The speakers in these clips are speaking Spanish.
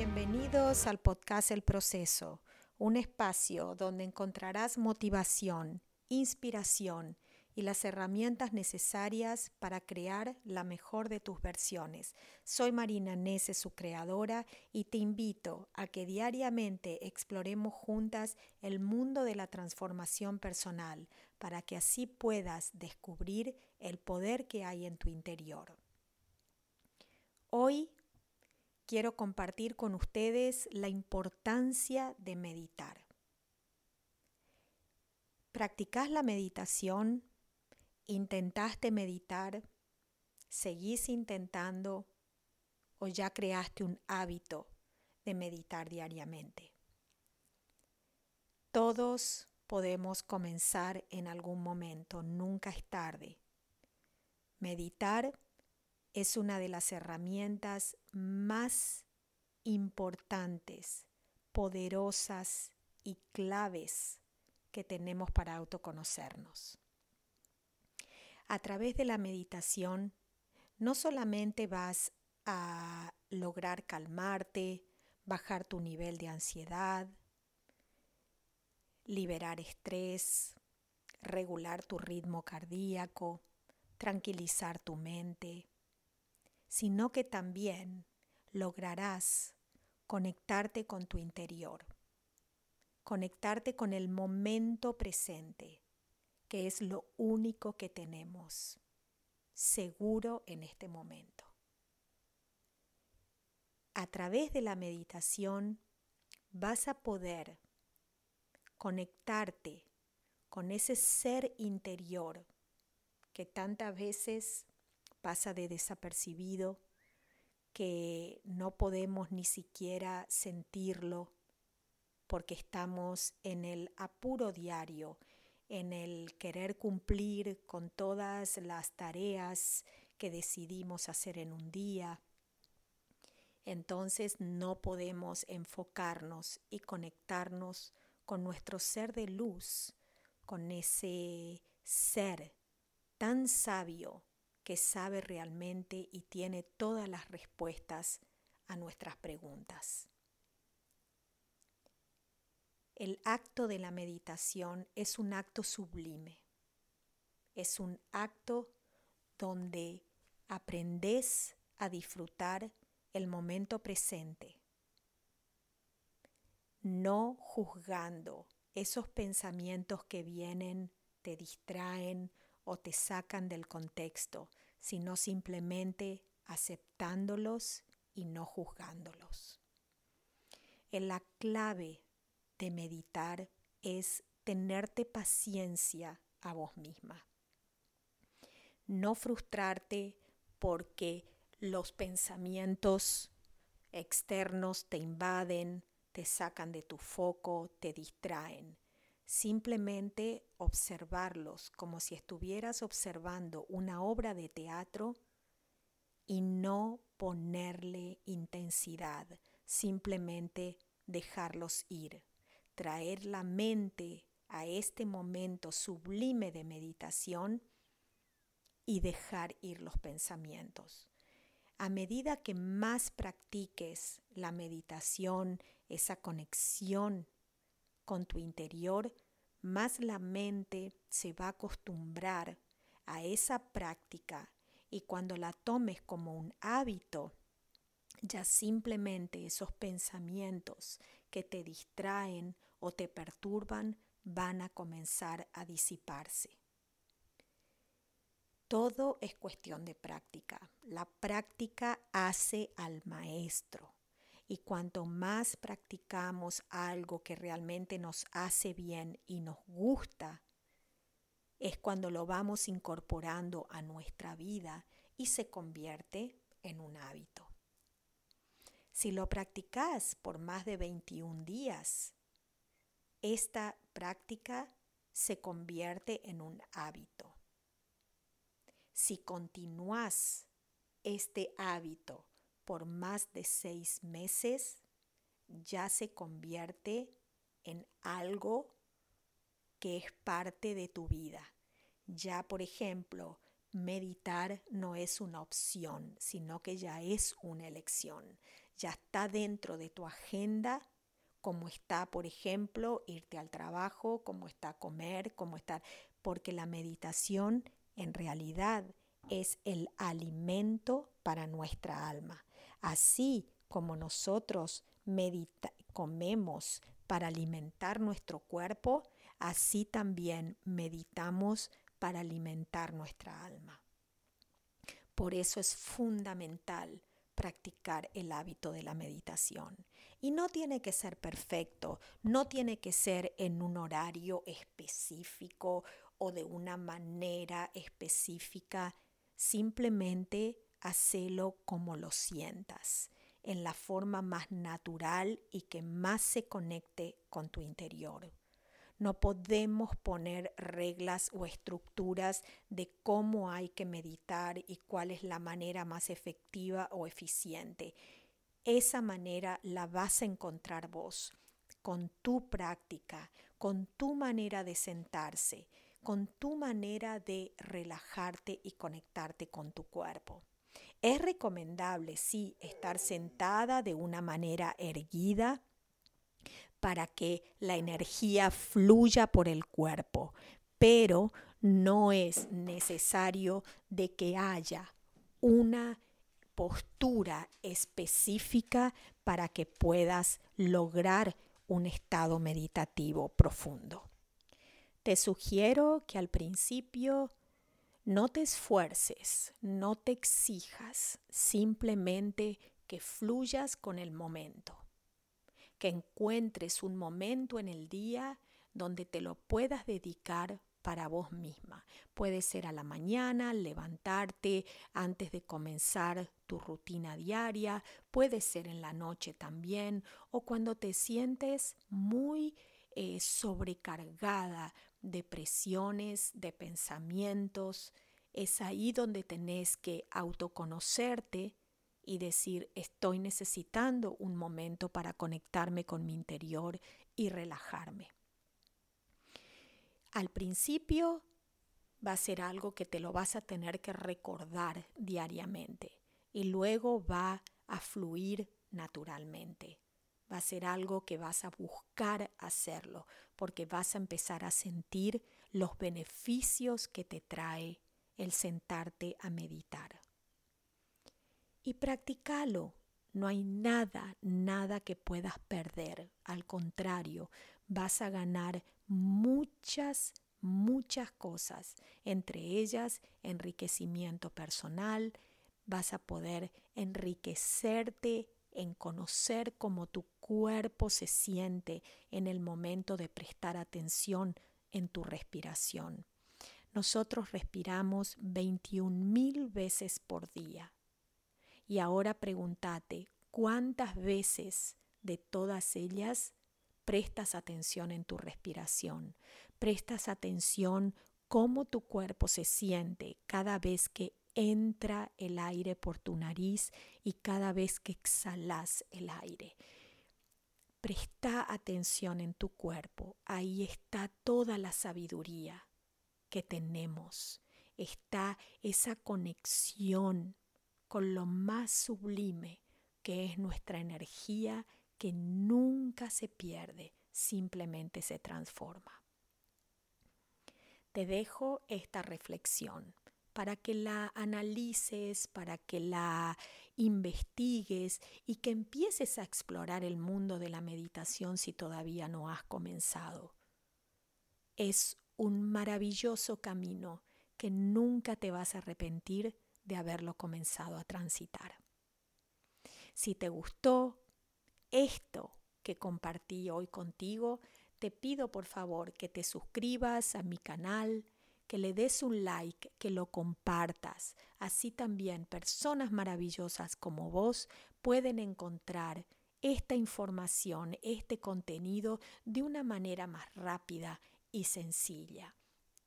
Bienvenidos al podcast El Proceso, un espacio donde encontrarás motivación, inspiración y las herramientas necesarias para crear la mejor de tus versiones. Soy Marina Neese, su creadora, y te invito a que diariamente exploremos juntas el mundo de la transformación personal para que así puedas descubrir el poder que hay en tu interior. Hoy quiero compartir con ustedes la importancia de meditar. ¿Practicás la meditación? ¿Intentaste meditar? ¿Seguís intentando? ¿O ya creaste un hábito de meditar diariamente? Todos podemos comenzar en algún momento, nunca es tarde. Meditar es una de las herramientas más importantes, poderosas y claves que tenemos para autoconocernos. A través de la meditación, no solamente vas a lograr calmarte, bajar tu nivel de ansiedad, liberar estrés, regular tu ritmo cardíaco, tranquilizar tu mente, sino que también lograrás conectarte con tu interior, conectarte con el momento presente, que es lo único que tenemos seguro en este momento. A través de la meditación vas a poder conectarte con ese ser interior que tantas veces pasa de desapercibido, que no podemos ni siquiera sentirlo porque estamos en el apuro diario, en el querer cumplir con todas las tareas que decidimos hacer en un día. Entonces no podemos enfocarnos y conectarnos con nuestro ser de luz, con ese ser tan sabio que sabe realmente y tiene todas las respuestas a nuestras preguntas. El acto de la meditación es un acto sublime, es un acto donde aprendes a disfrutar el momento presente, no juzgando esos pensamientos que vienen, te distraen o te sacan del contexto, sino simplemente aceptándolos y no juzgándolos. La clave de meditar es tenerte paciencia a vos misma. No frustrarte porque los pensamientos externos te invaden, te sacan de tu foco, te distraen. Simplemente observarlos como si estuvieras observando una obra de teatro y no ponerle intensidad, simplemente dejarlos ir, traer la mente a este momento sublime de meditación y dejar ir los pensamientos. A medida que más practiques la meditación, esa conexión con tu interior, más la mente se va a acostumbrar a esa práctica y cuando la tomes como un hábito, ya simplemente esos pensamientos que te distraen o te perturban van a comenzar a disiparse. Todo es cuestión de práctica. La práctica hace al maestro. Y cuanto más practicamos algo que realmente nos hace bien y nos gusta, es cuando lo vamos incorporando a nuestra vida y se convierte en un hábito. Si lo practicas por más de 21 días, esta práctica se convierte en un hábito. Si continúas este hábito por más de 6 meses, ya se convierte en algo que es parte de tu vida. Ya, por ejemplo, meditar no es una opción, sino que ya es una elección. ya está dentro de tu agenda, como está, por ejemplo, irte al trabajo, como está comer, como está, porque la meditación en realidad es el alimento para nuestra alma. Así como nosotros comemos para alimentar nuestro cuerpo, así también meditamos para alimentar nuestra alma. Por eso es fundamental practicar el hábito de la meditación. Y no tiene que ser perfecto, no tiene que ser en un horario específico o de una manera específica. Simplemente hacelo como lo sientas, en la forma más natural y que más se conecte con tu interior. No podemos poner reglas o estructuras de cómo hay que meditar y cuál es la manera más efectiva o eficiente. Esa manera la vas a encontrar vos, con tu práctica, con tu manera de sentarse, con tu manera de relajarte y conectarte con tu cuerpo. Es recomendable, sí, estar sentada de una manera erguida, para que la energía fluya por el cuerpo, pero no es necesario de que haya una postura específica para que puedas lograr un estado meditativo profundo. Te sugiero que al principio no te esfuerces, no te exijas, simplemente que fluyas con el momento, que encuentres un momento en el día donde te lo puedas dedicar para vos misma. Puede ser a la mañana, levantarte antes de comenzar tu rutina diaria, puede ser en la noche también, o cuando te sientes muy sobrecargada de presiones, de pensamientos. Es ahí donde tenés que autoconocerte y decir, estoy necesitando un momento para conectarme con mi interior y relajarme. Al principio va a ser algo que te lo vas a tener que recordar diariamente y luego va a fluir naturalmente. Va a ser algo que vas a buscar hacerlo porque vas a empezar a sentir los beneficios que te trae el sentarte a meditar. Y practícalo. No hay nada que puedas perder. Al contrario, vas a ganar muchas cosas. Entre ellas, enriquecimiento personal. Vas a poder enriquecerte en conocer cómo tu cuerpo se siente en el momento de prestar atención en tu respiración. Nosotros respiramos 21.000 veces por día. Y ahora pregúntate, ¿cuántas veces de todas ellas prestas atención en tu respiración? Prestas atención cómo tu cuerpo se siente cada vez que entra el aire por tu nariz y cada vez que exhalas el aire. Presta atención en tu cuerpo. Ahí está toda la sabiduría que tenemos. Está esa conexión con lo más sublime, que es nuestra energía, que nunca se pierde, simplemente se transforma. Te dejo esta reflexión para que la analices, para que la investigues y que empieces a explorar el mundo de la meditación si todavía no has comenzado. Es un maravilloso camino que nunca te vas a arrepentir de haberlo comenzado a transitar. Si te gustó esto que compartí hoy contigo, te pido por favor que te suscribas a mi canal, que le des un like, que lo compartas. Así también personas maravillosas como vos pueden encontrar esta información, este contenido de una manera más rápida y sencilla.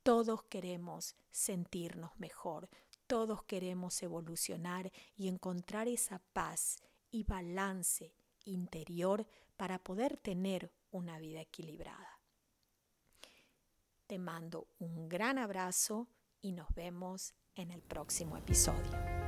Todos queremos sentirnos mejor. Todos queremos evolucionar y encontrar esa paz y balance interior para poder tener una vida equilibrada. Te mando un gran abrazo y nos vemos en el próximo episodio.